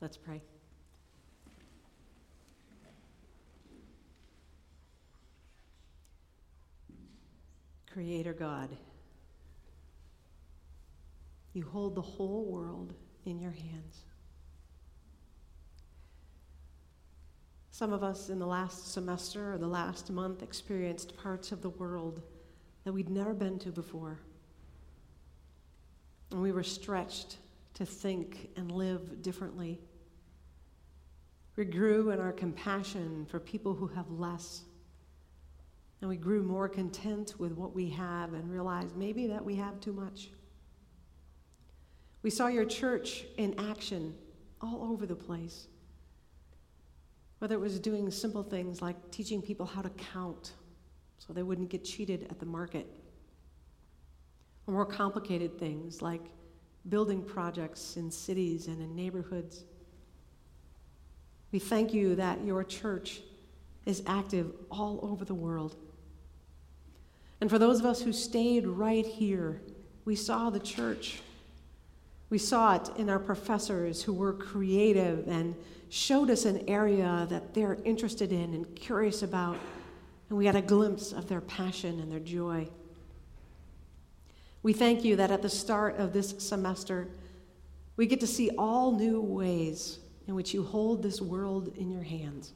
Let's pray. Creator God, you hold the whole world in your hands. Some of us in the last semester or the last month experienced parts of the world that we'd never been to before. And we were stretched to think and live differently. We grew in our compassion for people who have less. And we grew more content with what we have and realized maybe that we have too much. We saw your church in action all over the place. Whether it was doing simple things like teaching people how to count so they wouldn't get cheated at the market, or more complicated things like building projects in cities and in neighborhoods. We thank you that your church is active all over the world. And for those of us who stayed right here, we saw the church. We saw it in our professors who were creative and showed us an area that they're interested in and curious about, and we got a glimpse of their passion and their joy. We thank you that at the start of this semester, we get to see all new ways in which you hold this world in your hands.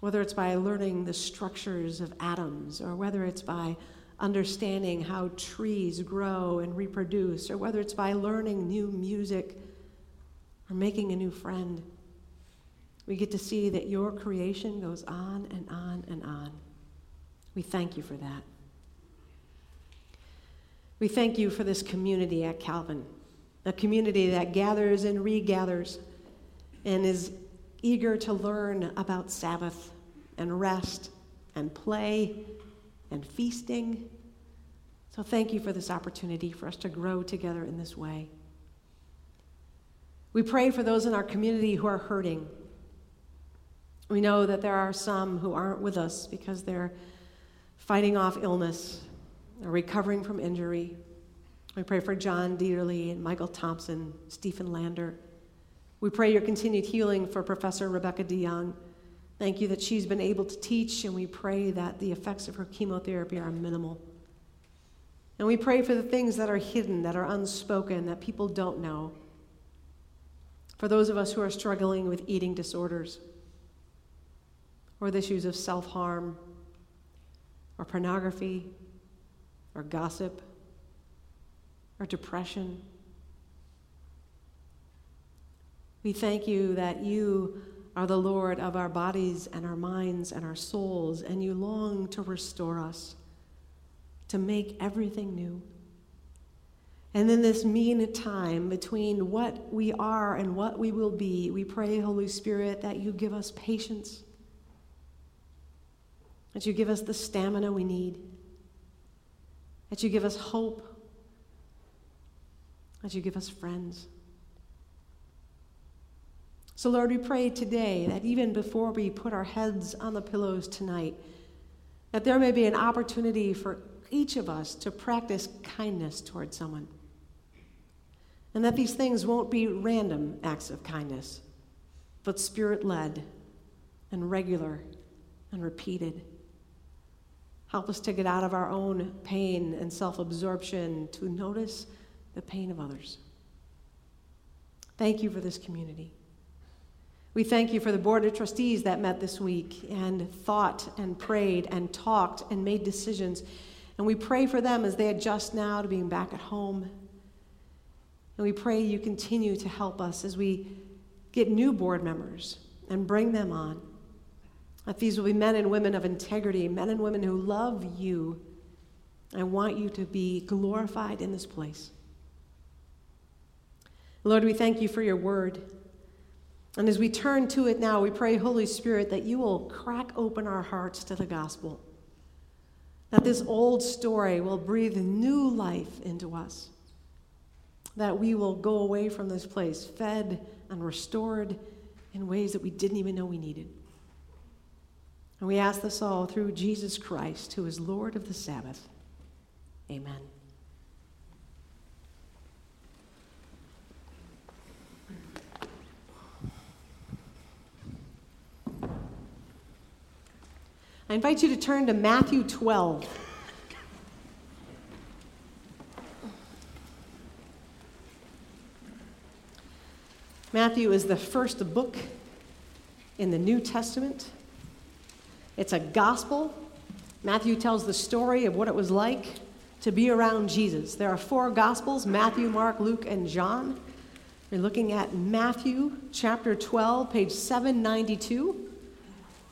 Whether it's by learning the structures of atoms, or whether it's by understanding how trees grow and reproduce, or whether it's by learning new music or making a new friend, we get to see that your creation goes on and on and on. We thank you for that. We thank you for this community at Calvin, a community that gathers and regathers and is eager to learn about Sabbath and rest and play and feasting. So thank you for this opportunity for us to grow together in this way. We pray for those in our community who are hurting. We know that there are some who aren't with us because they're fighting off illness or recovering from injury. We pray for John Dieterle and Michael Thompson, Stephen Lander. We pray your continued healing for Professor Rebecca DeYoung. Thank you that she's been able to teach, and we pray that the effects of her chemotherapy are minimal. And we pray for the things that are hidden, that are unspoken, that people don't know. For those of us who are struggling with eating disorders, or the issues of self-harm, or pornography, or gossip, or depression. We thank you that you are the Lord of our bodies and our minds and our souls, and you long to restore us, to make everything new. And in this mean time between what we are and what we will be, we pray, Holy Spirit, that you give us patience, that you give us the stamina we need, that you give us hope, that you give us friends. So, Lord, we pray today that even before we put our heads on the pillows tonight, that there may be an opportunity for each of us to practice kindness toward someone. And that these things won't be random acts of kindness, but Spirit-led and regular and repeated. Help us to get out of our own pain and self-absorption to notice the pain of others. Thank you for this community. We thank you for the Board of Trustees that met this week and thought and prayed and talked and made decisions. And we pray for them as they adjust now to being back at home. And we pray you continue to help us as we get new board members and bring them on. That these will be men and women of integrity, men and women who love you and want you to be glorified in this place. Lord, we thank you for your word. And as we turn to it now, we pray, Holy Spirit, that you will crack open our hearts to the gospel, that this old story will breathe new life into us, that we will go away from this place fed and restored in ways that we didn't even know we needed. And we ask this all through Jesus Christ, who is Lord of the Sabbath. Amen. I invite you to turn to Matthew 12. Matthew is the first book in the New Testament. It's a gospel. Matthew tells the story of what it was like to be around Jesus. There are four gospels, Matthew, Mark, Luke, and John. We're looking at Matthew chapter 12, page 792,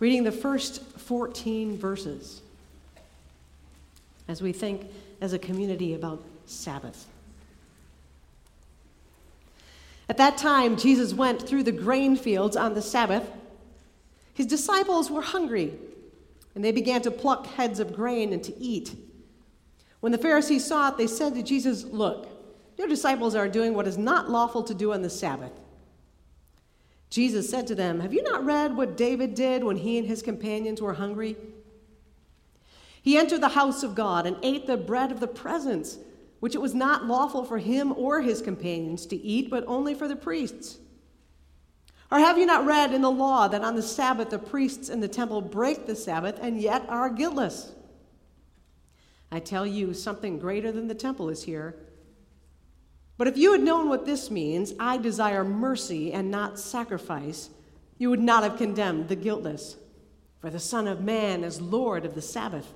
reading the first 14 verses as we think as a community about Sabbath. At that time, Jesus went through the grain fields on the Sabbath. His disciples were hungry, and they began to pluck heads of grain and to eat. When the Pharisees saw it, they said to Jesus, "Look, your disciples are doing what is not lawful to do on the Sabbath." Jesus said to them, "Have you not read what David did when he and his companions were hungry? He entered the house of God and ate the bread of the presence, which it was not lawful for him or his companions to eat, but only for the priests. Or have you not read in the law that on the Sabbath the priests in the temple break the Sabbath and yet are guiltless? I tell you, something greater than the temple is here. But if you had known what this means, 'I desire mercy and not sacrifice,' you would not have condemned the guiltless, for the Son of Man is Lord of the Sabbath."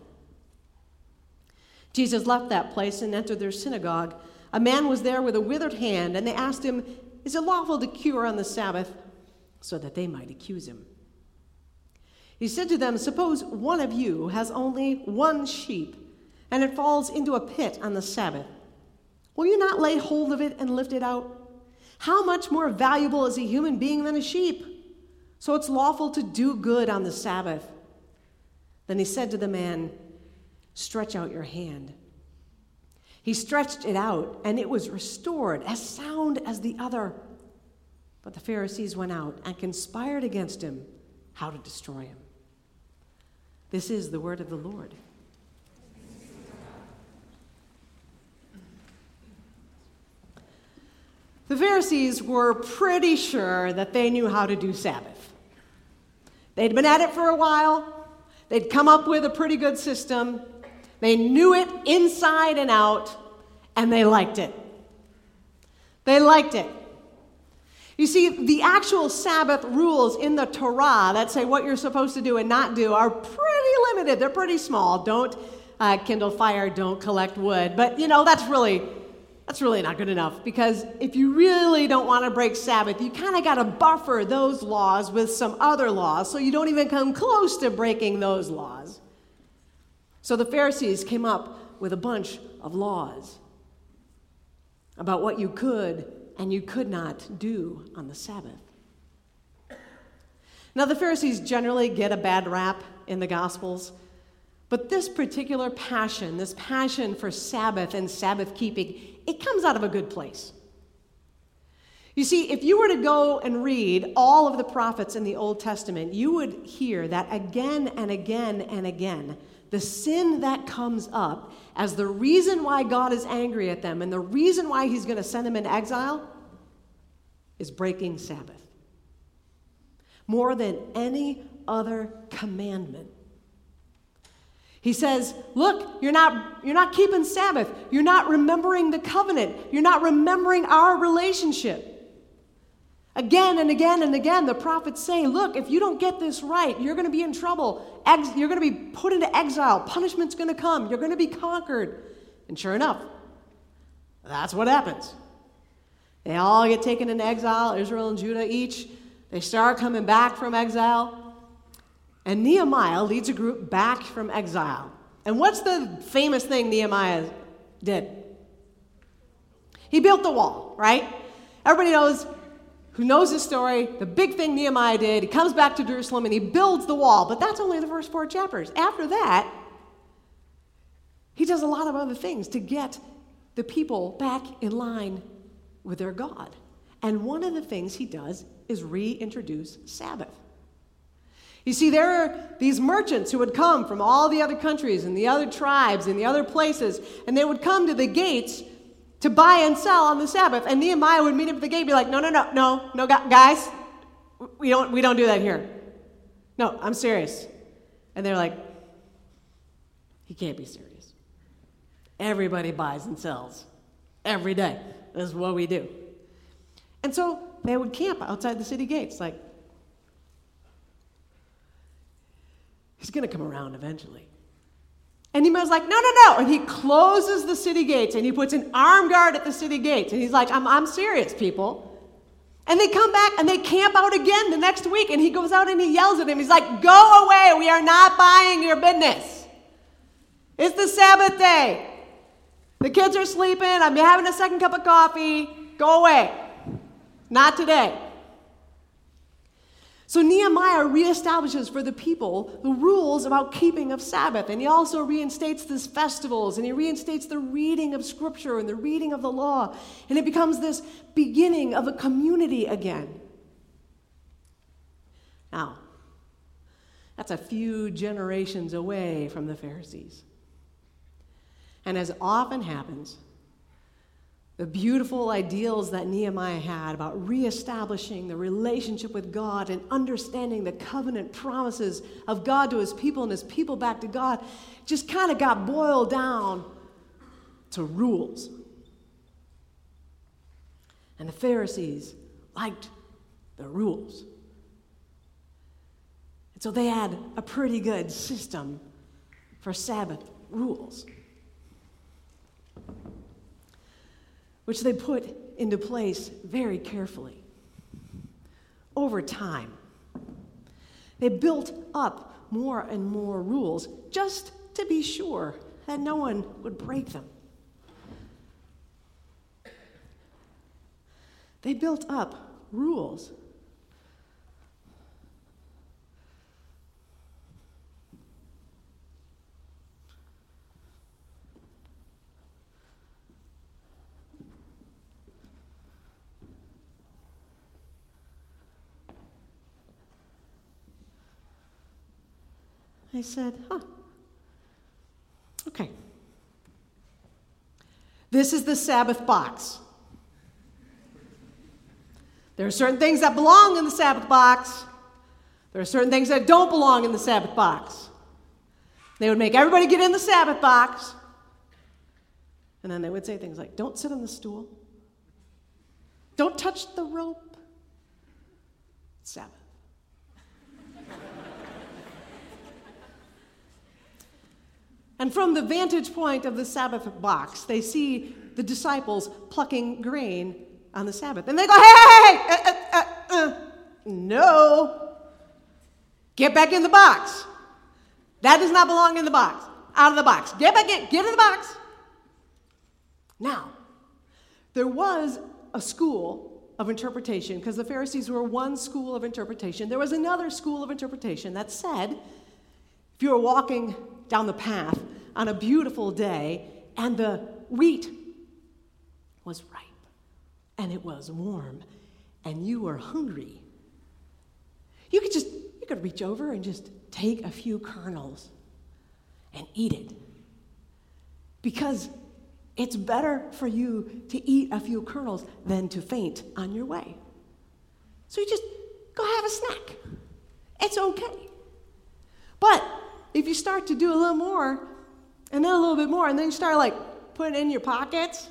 Jesus left that place and entered their synagogue. A man was there with a withered hand, and they asked him, "Is it lawful to cure on the Sabbath?" so that they might accuse him. He said to them, "Suppose one of you has only one sheep, and it falls into a pit on the Sabbath. Will you not lay hold of it and lift it out? How much more valuable is a human being than a sheep? So it's lawful to do good on the Sabbath." Then he said to the man, "Stretch out your hand." He stretched it out, and it was restored, as sound as the other. But the Pharisees went out and conspired against him how to destroy him. This is the word of the Lord. The Pharisees were pretty sure that they knew how to do Sabbath. They'd been at it for a while. They'd come up with a pretty good system. They knew it inside and out, and they liked it. They liked it. You see, the actual Sabbath rules in the Torah that say what you're supposed to do and not do are pretty limited. They're pretty small. Don't kindle fire. Don't collect wood. But, you know, that's really not good enough, because if you really don't want to break Sabbath, you kind of got to buffer those laws with some other laws so you don't even come close to breaking those laws. So the Pharisees came up with a bunch of laws about what you could and you could not do on the Sabbath. Now, the Pharisees generally get a bad rap in the Gospels, but this particular passion, this passion for Sabbath and Sabbath keeping, it comes out of a good place. You see, if you were to go and read all of the prophets in the Old Testament, you would hear that again and again and again. The sin that comes up as the reason why God is angry at them and the reason why he's going to send them in exile is breaking Sabbath. More than any other commandment. He says, "Look, you're not keeping Sabbath. You're not remembering the covenant. You're not remembering our relationship." Again and again and again, the prophets say, "Look, if you don't get this right, you're going to be in trouble. You're going to be put into exile. Punishment's going to come. You're going to be conquered." And sure enough, that's what happens. They all get taken into exile, Israel and Judah each. They start coming back from exile. And Nehemiah leads a group back from exile. And what's the famous thing Nehemiah did? He built the wall, right? Everybody knows. Who knows this story, the big thing Nehemiah did, he comes back to Jerusalem and he builds the wall, but that's only the first four chapters. After that, he does a lot of other things to get the people back in line with their God. And one of the things he does is reintroduce Sabbath. You see, there are these merchants who would come from all the other countries and the other tribes and the other places, and they would come to the gates to buy and sell on the Sabbath. And Nehemiah would meet him at the gate and be like, no, guys, we don't do that here. No, I'm serious. And they're like, He can't be serious. Everybody buys and sells every day. This is what we do. And so they would camp outside the city gates, like, he's going to come around eventually. And Nehemiah's like, no, no, no. And he closes the city gates, and he puts an armed guard at the city gates. And he's like, I'm serious, people. And they come back, and they camp out again the next week, and he goes out and he yells at him. He's like, go away. We are not buying your business. It's the Sabbath day. The kids are sleeping. I'm having a second cup of coffee. Go away. Not today. So Nehemiah reestablishes for the people the rules about keeping of Sabbath, and he also reinstates these festivals, and he reinstates the reading of Scripture and the reading of the law, and it becomes this beginning of a community again. Now, that's a few generations away from the Pharisees. And as often happens, the beautiful ideals that Nehemiah had about reestablishing the relationship with God and understanding the covenant promises of God to his people and his people back to God just kind of got boiled down to rules. And the Pharisees liked the rules. And so they had a pretty good system for Sabbath rules, which they put into place very carefully. Over time, they built up more and more rules just to be sure that no one would break them. They built up rules. I said, okay. This is the Sabbath box. There are certain things that belong in the Sabbath box. There are certain things that don't belong in the Sabbath box. They would make everybody get in the Sabbath box. And then they would say things like, don't sit on the stool. Don't touch the rope. It's Sabbath. And from the vantage point of the Sabbath box, they see the disciples plucking grain on the Sabbath. And they go, hey, no. Get back in the box. That does not belong in the box. Out of the box. Get back in. Get in the box. Now, there was a school of interpretation, because the Pharisees were one school of interpretation. There was another school of interpretation that said, if you were walking down the path on a beautiful day, and the wheat was ripe, and it was warm, and you were hungry, you could reach over and just take a few kernels and eat it, because it's better for you to eat a few kernels than to faint on your way. So you just go have a snack. It's okay. But if you start to do a little more, and then a little bit more, and then you start like putting it in your pockets,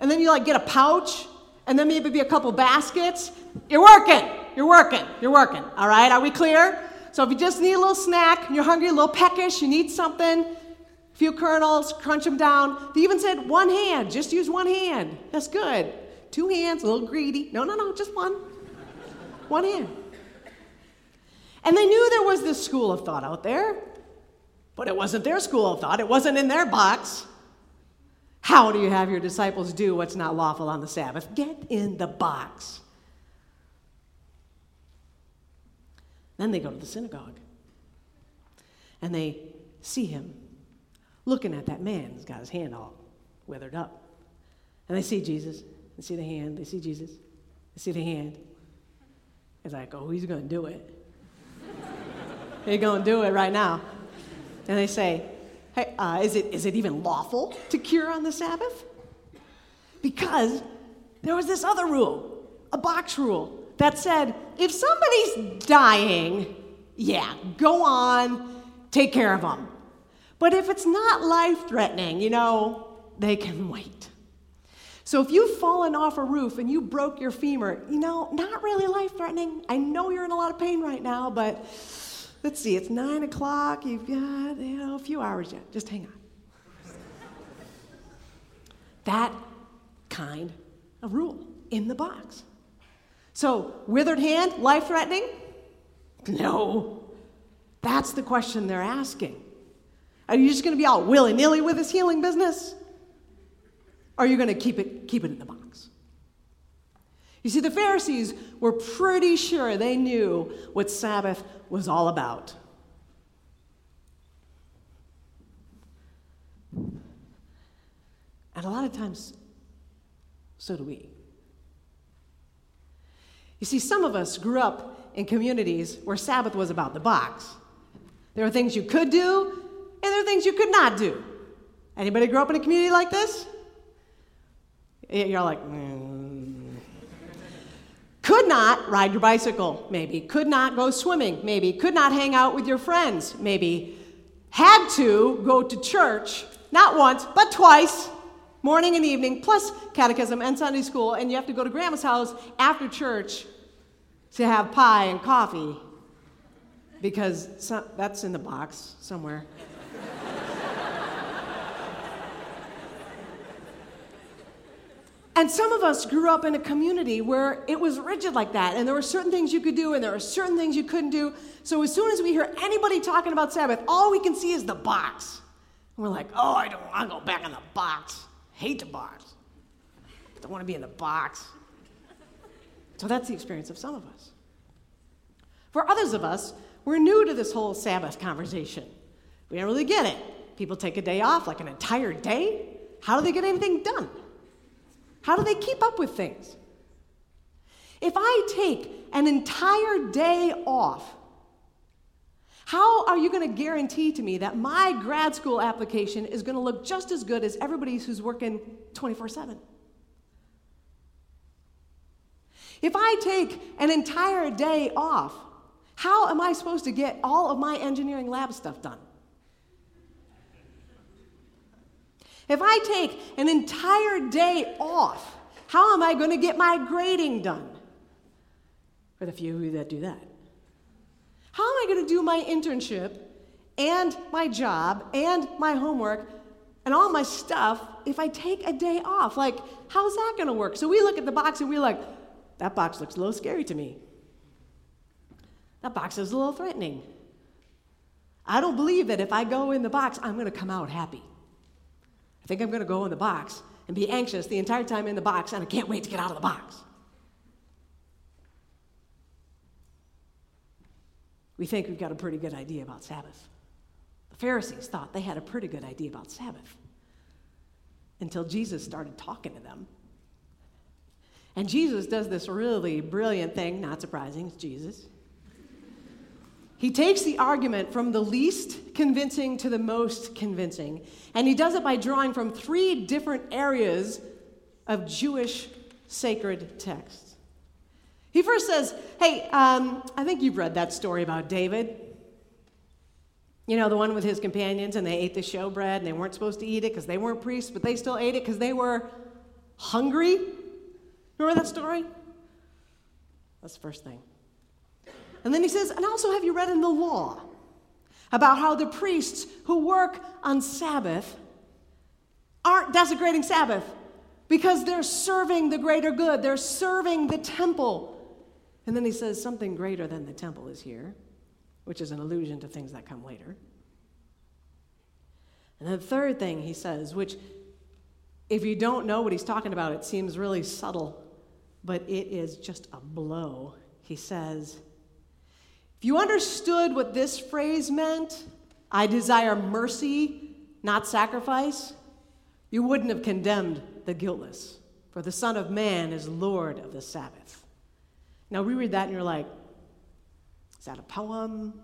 and then you like get a pouch, and then maybe be a couple baskets, you're working, all right? Are we clear? So if you just need a little snack, you're hungry, a little peckish, you need something, a few kernels, crunch them down. They even said one hand, just use one hand. That's good. Two hands, a little greedy. No, just one. One hand. And they knew there was this school of thought out there, but it wasn't their school of thought. It wasn't in their box. How do you have your disciples do what's not lawful on the Sabbath? Get in the box. Then they go to the synagogue, and they see him looking at that man who's got his hand all withered up. And they see Jesus. They see the hand. They see Jesus. They see the hand. It's like, oh, he's going to do it. They're going to do it right now. And they say, hey, is it even lawful to cure on the Sabbath? Because there was this other rule, a box rule, that said, if somebody's dying, yeah, go on, take care of them. But if it's not life-threatening, they can wait. So if you've fallen off a roof and you broke your femur, not really life-threatening. I know you're in a lot of pain right now, but let's see, it's 9 o'clock. You've got, a few hours yet. Just hang on. That kind of rule in the box. So withered hand, life-threatening? No. That's the question they're asking. Are you just going to be all willy-nilly with this healing business? Or are you going to keep it in the box? You see, the Pharisees were pretty sure they knew what Sabbath was all about. And a lot of times, so do we. You see, some of us grew up in communities where Sabbath was about the box. There were things you could do, and there are things you could not do. Anybody grow up in a community like this? You're like, Could not ride your bicycle, maybe. Could not go swimming, maybe. Could not hang out with your friends, maybe. Had to go to church, not once, but twice, morning and evening, plus catechism and Sunday school, and you have to go to grandma's house after church to have pie and coffee, because that's in the box somewhere. And some of us grew up in a community where it was rigid like that, and there were certain things you could do, and there were certain things you couldn't do. So as soon as we hear anybody talking about Sabbath, all we can see is the box. And we're like, I don't want to go back in the box. I hate the box. I don't want to be in the box. So that's the experience of some of us. For others of us, we're new to this whole Sabbath conversation. We don't really get it. People take a day off, like an entire day. How do they get anything done? How do they keep up with things? If I take an entire day off, how are you going to guarantee to me that my grad school application is going to look just as good as everybody's who's working 24/7? If I take an entire day off, how am I supposed to get all of my engineering lab stuff done? If I take an entire day off, how am I going to get my grading done? For the few that do that. How am I going to do my internship and my job and my homework and all my stuff if I take a day off? Like, how's that going to work? So we look at the box and we're like, that box looks a little scary to me. That box is a little threatening. I don't believe that if I go in the box, I'm going to come out happy. I think I'm going to go in the box and be anxious the entire time in the box, and I can't wait to get out of the box. We think we've got a pretty good idea about Sabbath. The Pharisees thought they had a pretty good idea about Sabbath until Jesus started talking to them. And Jesus does this really brilliant thing, not surprising, it's Jesus. He takes the argument from the least convincing to the most convincing, and he does it by drawing from three different areas of Jewish sacred texts. He first says, hey, I think you've read that story about David. The one with his companions, and they ate the showbread, and they weren't supposed to eat it because they weren't priests, but they still ate it because they were hungry. Remember that story? That's the first thing. And then he says, and also have you read in the law about how the priests who work on Sabbath aren't desecrating Sabbath because they're serving the greater good. They're serving the temple. And then he says something greater than the temple is here, which is an allusion to things that come later. And the third thing he says, which if you don't know what he's talking about, it seems really subtle, but it is just a blow. He says, if you understood what this phrase meant, I desire mercy, not sacrifice, you wouldn't have condemned the guiltless, for the Son of Man is Lord of the Sabbath. Now, we read that and you're like, is that a poem?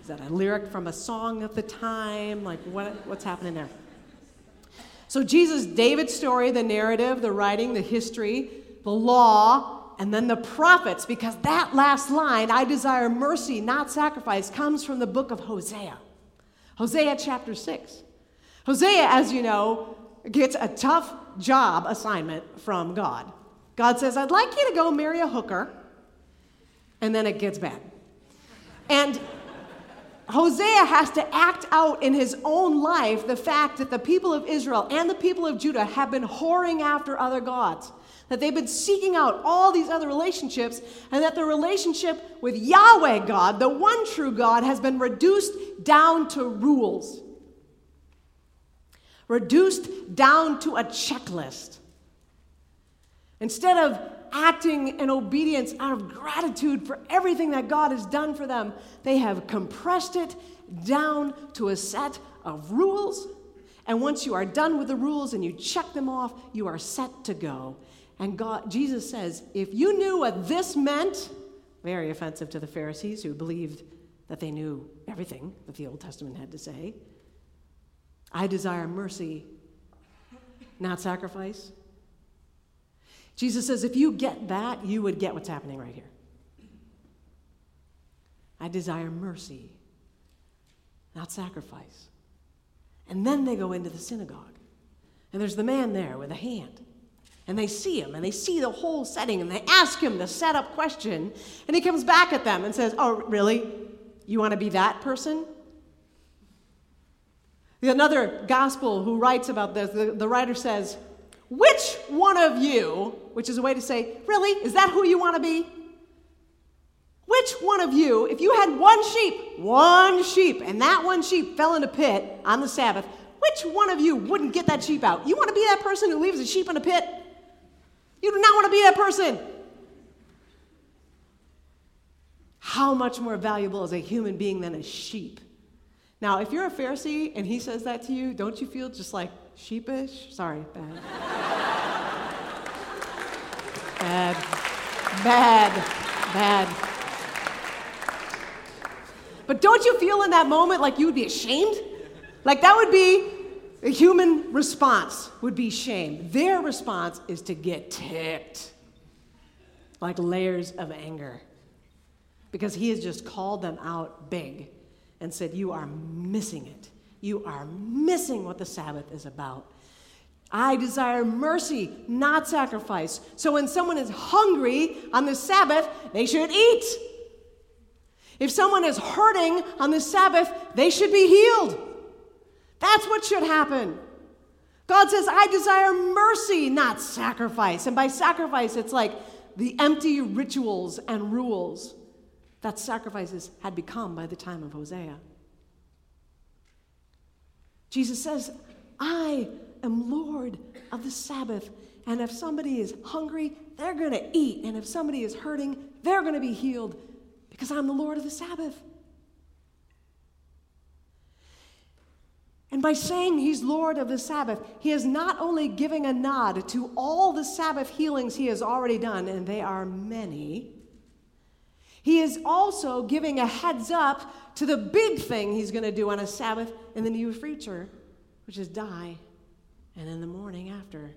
Is that a lyric from a song of the time? What's happening there? So Jesus, David's story, the narrative, the writing, the history, the law, and then the prophets, because that last line, I desire mercy, not sacrifice, comes from the book of Hosea. Hosea chapter 6. Hosea, as you know, gets a tough job assignment from God. God says, I'd like you to go marry a hooker, and then it gets bad. And Hosea has to act out in his own life the fact that the people of Israel and the people of Judah have been whoring after other gods, that they've been seeking out all these other relationships, and that the relationship with Yahweh God, the one true God, has been reduced down to rules, reduced down to a checklist. Instead of acting in obedience out of gratitude for everything that God has done for them, they have compressed it down to a set of rules. And once you are done with the rules and you check them off, you are set to go. And Jesus says, if you knew what this meant, very offensive to the Pharisees who believed that they knew everything that the Old Testament had to say, I desire mercy, not sacrifice. Jesus says, if you get that, you would get what's happening right here. I desire mercy, not sacrifice. And then they go into the synagogue, and there's the man there with a hand. And they see him, and they see the whole setting, and they ask him the set-up question, and he comes back at them and says, oh, really? You want to be that person? Another gospel who writes about this, the writer says, which one of you, which is a way to say, really? Is that who you want to be? Which one of you, if you had one sheep, and that one sheep fell in a pit on the Sabbath, which one of you wouldn't get that sheep out? You want to be that person who leaves a sheep in a pit? You do not want to be that person. How much more valuable is a human being than a sheep? Now, if you're a Pharisee and he says that to you, don't you feel just like sheepish? Sorry, bad. Bad. But don't you feel in that moment like you would be ashamed? Like that would be a human response, would be shame. Their response is to get ticked, like layers of anger, because he has just called them out big and said, you are missing it. You are missing what the Sabbath is about. I desire mercy, not sacrifice. So when someone is hungry on the Sabbath, they should eat. If someone is hurting on the Sabbath, they should be healed. That's what should happen. God says, I desire mercy, not sacrifice. And by sacrifice, it's like the empty rituals and rules that sacrifices had become by the time of Hosea. Jesus says, I am Lord of the Sabbath. And if somebody is hungry, they're going to eat. And if somebody is hurting, they're going to be healed because I'm the Lord of the Sabbath. And by saying he's Lord of the Sabbath, he is not only giving a nod to all the Sabbath healings he has already done, and they are many, he is also giving a heads up to the big thing he's going to do on a Sabbath in the near future, which is die, and in the morning after,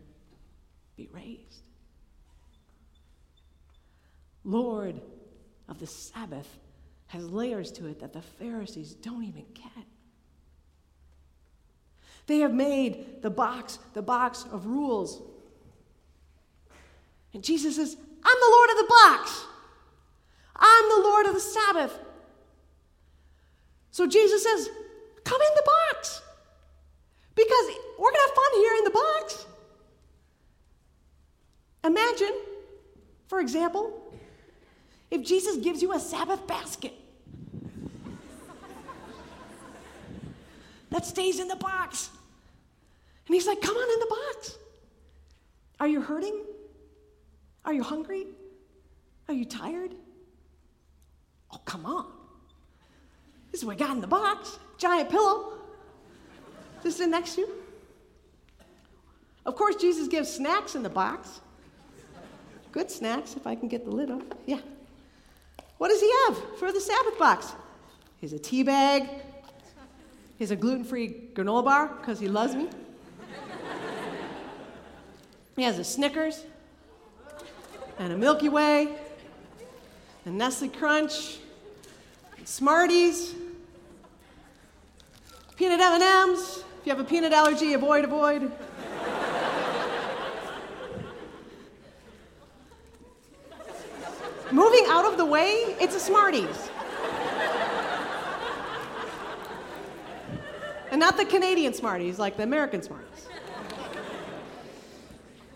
be raised. Lord of the Sabbath has layers to it that the Pharisees don't even get. They have made the box of rules. And Jesus says, I'm the Lord of the box. I'm the Lord of the Sabbath. So Jesus says, come in the box, because we're going to have fun here in the box. Imagine, for example, if Jesus gives you a Sabbath basket that stays in the box. And he's like, come on in the box. Are you hurting? Are you hungry? Are you tired? Oh, come on. This is what I got in the box. Giant pillow. Just in next to you. Of course, Jesus gives snacks in the box. Good snacks, if I can get the lid off. Yeah. What does he have for the Sabbath box? He's a tea bag. He's a gluten-free granola bar because he loves me. He has a Snickers and a Milky Way and Nestle Crunch, Smarties, Peanut M&Ms. If you have a peanut allergy, avoid. Moving out of the way, it's a Smarties. And not the Canadian Smarties, like the American Smarties.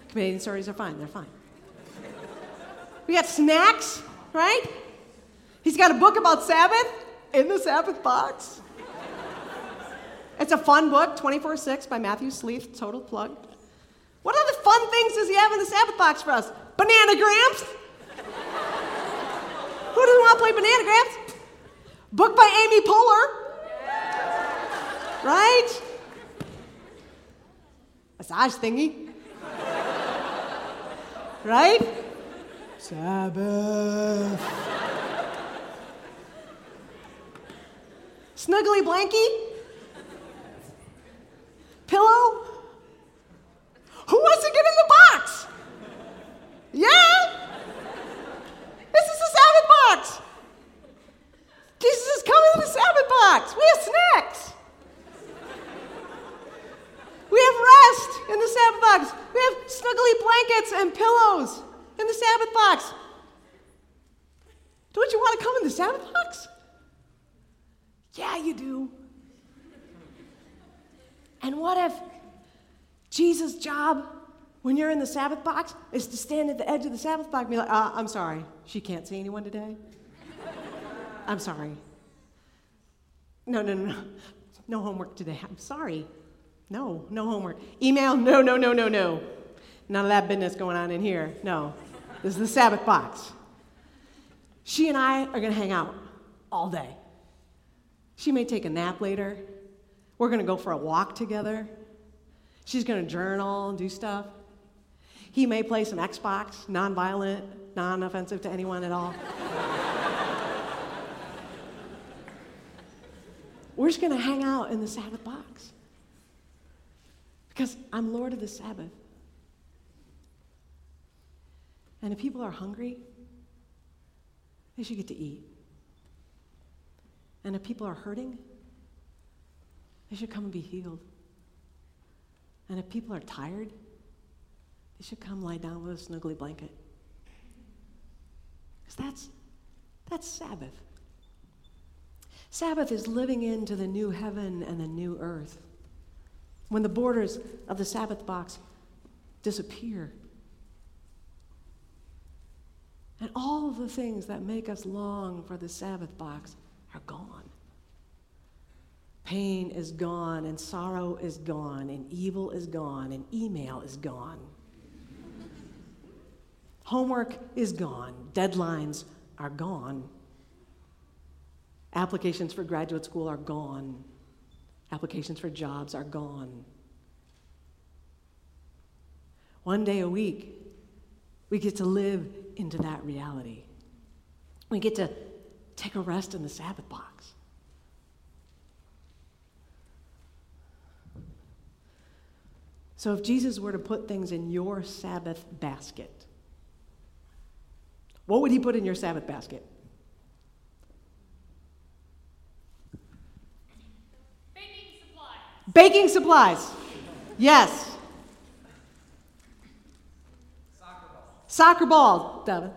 Canadian Smarties are fine, they're fine. We got snacks, right? He's got a book about Sabbath in the Sabbath box. It's a fun book, 24-6 by Matthew Sleeth, total plug. What other fun things does he have in the Sabbath box for us? Bananagrams? Who doesn't want to play Bananagrams? Book by Amy Poehler. Right? Massage thingy. Right? Sabbath. Snuggly blankie. Pillow. Who wants to get in the box? Yeah. This is the Sabbath box. Jesus is coming to the Sabbath box. We have snacks. We have rest in the Sabbath box. We have snuggly blankets and pillows in the Sabbath box. Don't you want to come in the Sabbath box? Yeah, you do. And what if Jesus' job when you're in the Sabbath box is to stand at the edge of the Sabbath box and be like, I'm sorry, she can't see anyone today? I'm sorry. No. No homework today. I'm sorry. No homework. Email, no. None of that business going on in here. No. This is the Sabbath box. She and I are going to hang out all day. She may take a nap later. We're going to go for a walk together. She's going to journal and do stuff. He may play some Xbox, nonviolent, non-offensive to anyone at all. We're just going to hang out in the Sabbath box. Because I'm Lord of the Sabbath. And if people are hungry, they should get to eat. And if people are hurting, they should come and be healed. And if people are tired, they should come lie down with a snuggly blanket. Because that's Sabbath. Sabbath is living into the new heaven and the new earth. When the borders of the Sabbath box disappear. And all of the things that make us long for the Sabbath box are gone. Pain is gone, and sorrow is gone, and evil is gone, and email is gone. Homework is gone. Deadlines are gone. Applications for graduate school are gone. Applications for jobs are gone. One day a week, we get to live into that reality. We get to take a rest in the Sabbath box. So if Jesus were to put things in your Sabbath basket, what would he put in your Sabbath basket? Baking supplies. Yes. Soccer ball, Devin.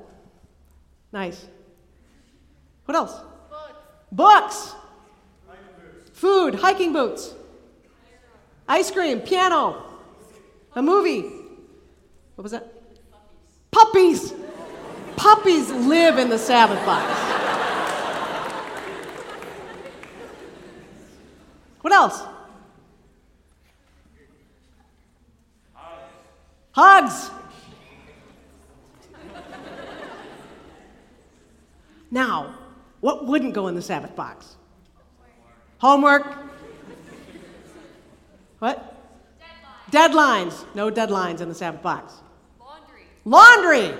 Nice. What else? Books. Food. Hiking boots. Ice cream. Piano. A movie. What was that? Puppies. Puppies live in the Sabbath box. What else? Hugs. Now, what wouldn't go in the Sabbath box? Homework. What? Deadlines. No deadlines in the Sabbath box. Laundry.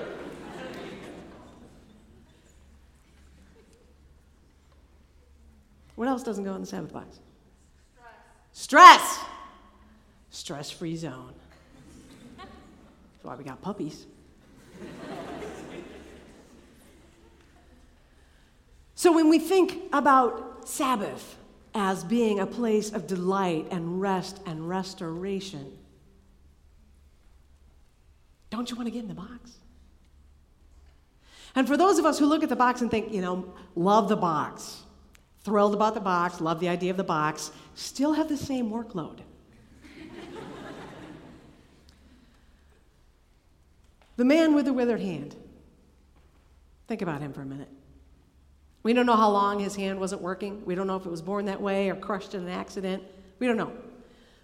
What else doesn't go in the Sabbath box? Stress. Stress-free zone. That's why we got puppies. So when we think about Sabbath, as being a place of delight and rest and restoration. Don't you want to get in the box? And for those of us who look at the box and think, you know, love the box, thrilled about the box, love the idea of the box, still have the same workload. The man with the withered hand. Think about him for a minute. We don't know how long his hand wasn't working. We don't know if it was born that way or crushed in an accident. We don't know.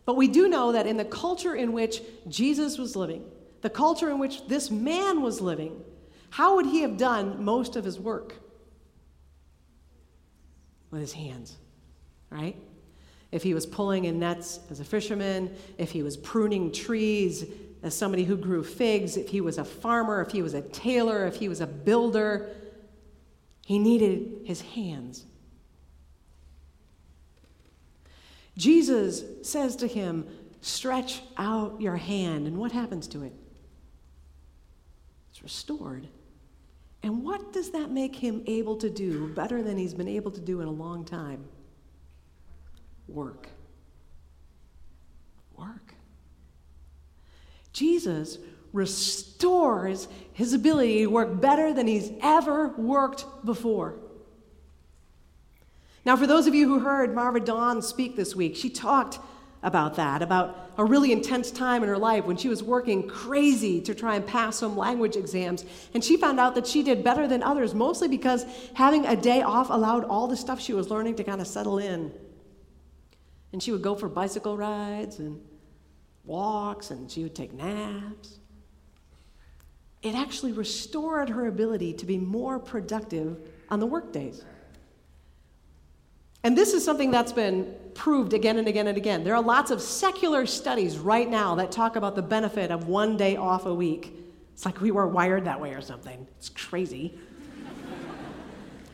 But we do know that in the culture in which Jesus was living, the culture in which this man was living, how would he have done most of his work? With his hands, right? If he was pulling in nets as a fisherman, if he was pruning trees as somebody who grew figs, if he was a farmer, if he was a tailor, if he was a builder, he needed his hands. Jesus says to him, stretch out your hand. And what happens to it? It's restored. And what does that make him able to do better than he's been able to do in a long time? Work. Jesus restores his ability to work better than he's ever worked before. Now, for those of you who heard Marva Dawn speak this week, she talked about that, about a really intense time in her life when she was working crazy to try and pass some language exams. And she found out that she did better than others, mostly because having a day off allowed all the stuff she was learning to kind of settle in. And she would go for bicycle rides and walks, and she would take naps. It actually restored her ability to be more productive on the work days. And this is something that's been proved again and again and again. There are lots of secular studies right now that talk about the benefit of one day off a week. It's like we were wired that way or something. It's crazy.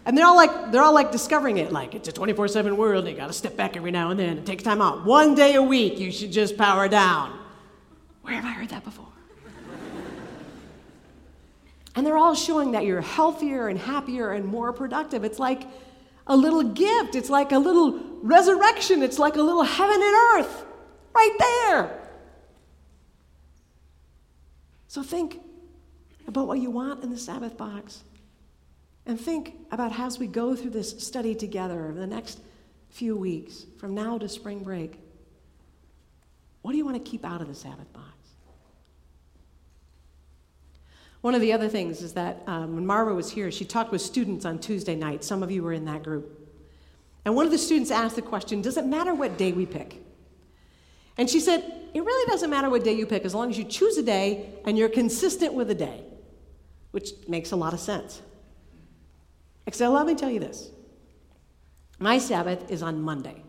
And they're all like discovering it, like it's a 24/7 world, and you gotta step back every now and then and take time out. One day a week, you should just power down. Where have I heard that before? And they're all showing that you're healthier and happier and more productive. It's like a little gift. It's like a little resurrection. It's like a little heaven and earth right there. So think about what you want in the Sabbath box. And think about how, as we go through this study together over the next few weeks, from now to spring break, what do you want to keep out of the Sabbath box? One of the other things is that when Marva was here, she talked with students on Tuesday night. Some of you were in that group. And one of the students asked the question, does it matter what day we pick? And she said, it really doesn't matter what day you pick as long as you choose a day and you're consistent with a day, which makes a lot of sense. Except let me tell you this. My Sabbath is on Monday.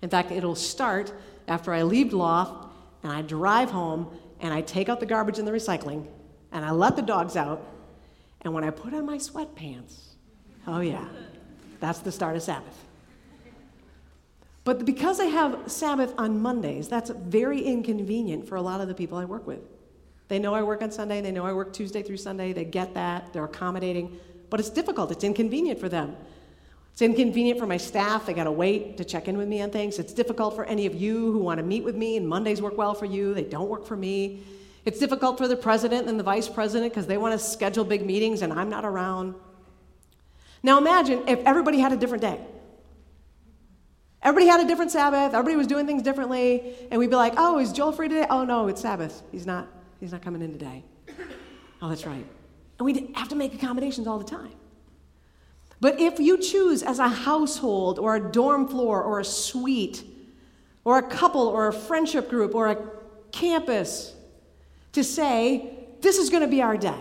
In fact, it'll start after I leave loft and I drive home and I take out the garbage and the recycling and I let the dogs out. And when I put on my sweatpants, oh yeah, that's the start of Sabbath. But because I have Sabbath on Mondays, that's very inconvenient for a lot of the people I work with. They know I work on Sunday. They know I work Tuesday through Sunday. They get that. They're accommodating. But it's difficult. It's inconvenient for them. It's inconvenient for my staff. They got to wait to check in with me on things. It's difficult for any of you who want to meet with me, and Mondays work well for you. They don't work for me. It's difficult for the president and the vice president because they want to schedule big meetings, and I'm not around. Now imagine if everybody had a different day. Everybody had a different Sabbath. Everybody was doing things differently. And we'd be like, oh, is Joel free today? Oh, no, it's Sabbath. He's not coming in today. Oh, that's right. And we have to make accommodations all the time. But if you choose as a household or a dorm floor or a suite or a couple or a friendship group or a campus to say, this is going to be our day,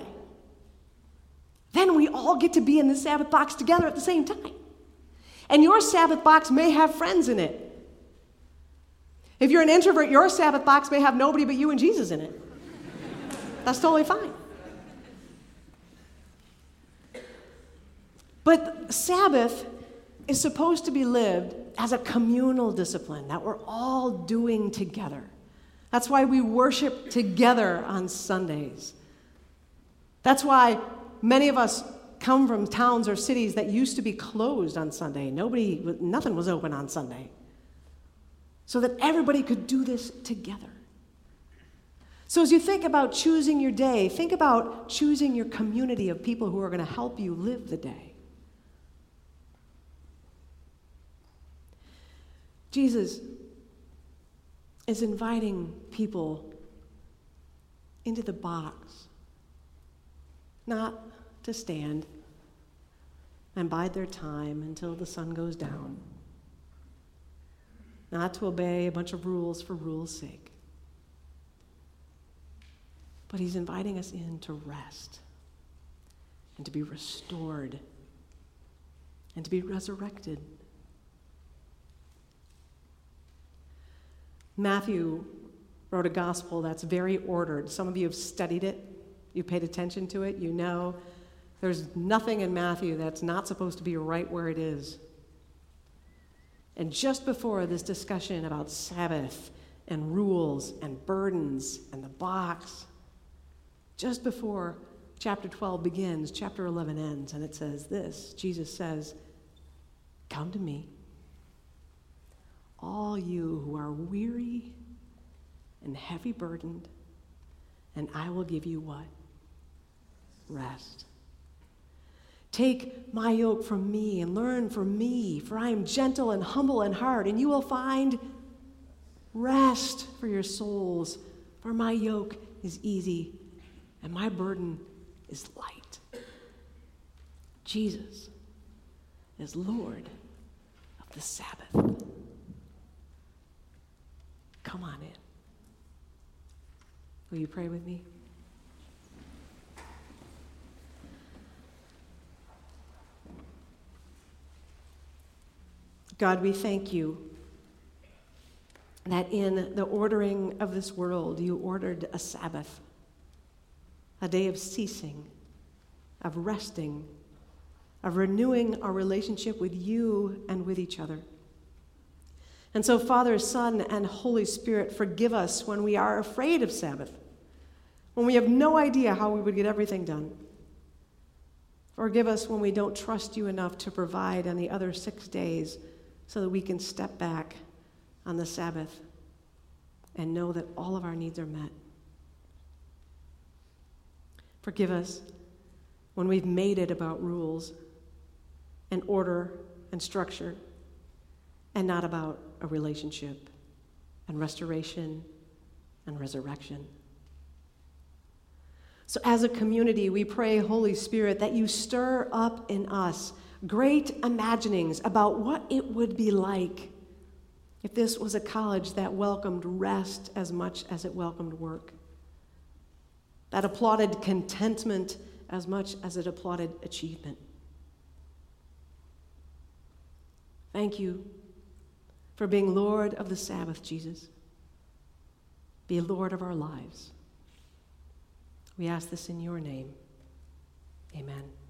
then we all get to be in the Sabbath box together at the same time. And your Sabbath box may have friends in it. If you're an introvert, your Sabbath box may have nobody but you and Jesus in it. That's totally fine. But Sabbath is supposed to be lived as a communal discipline that we're all doing together. That's why we worship together on Sundays. That's why many of us come from towns or cities that used to be closed on Sunday. Nothing was open on Sunday. So that everybody could do this together. So as you think about choosing your day, think about choosing your community of people who are going to help you live the day. Jesus is inviting people into the box, not to stand and bide their time until the sun goes down, not to obey a bunch of rules for rules' sake. But he's inviting us in to rest and to be restored and to be resurrected. Matthew wrote a gospel that's very ordered. Some of you have studied it. You paid attention to it. You know there's nothing in Matthew that's not supposed to be right where it is. And just before this discussion about Sabbath and rules and burdens and the box, just before chapter 12 begins, chapter 11 ends, and it says this. Jesus says, "Come to me, all you who are weary and heavy burdened, and I will give you what? Rest. Take my yoke from me and learn from me, for I am gentle and humble in heart, and you will find rest for your souls, for my yoke is easy and my burden is light." Jesus is Lord of the Sabbath. Come on in. Will you pray with me? God, we thank you that in the ordering of this world, you ordered a Sabbath, a day of ceasing, of resting, of renewing our relationship with you and with each other. And so, Father, Son, and Holy Spirit, forgive us when we are afraid of Sabbath, when we have no idea how we would get everything done. Forgive us when we don't trust you enough to provide on the other 6 days so that we can step back on the Sabbath and know that all of our needs are met. Forgive us when we've made it about rules and order and structure and not about a relationship and restoration and resurrection. So as a community, we pray, Holy Spirit, that you stir up in us great imaginings about what it would be like if this was a college that welcomed rest as much as it welcomed work, that applauded contentment as much as it applauded achievement. Thank you for being Lord of the Sabbath, Jesus. Be Lord of our lives. We ask this in your name. Amen.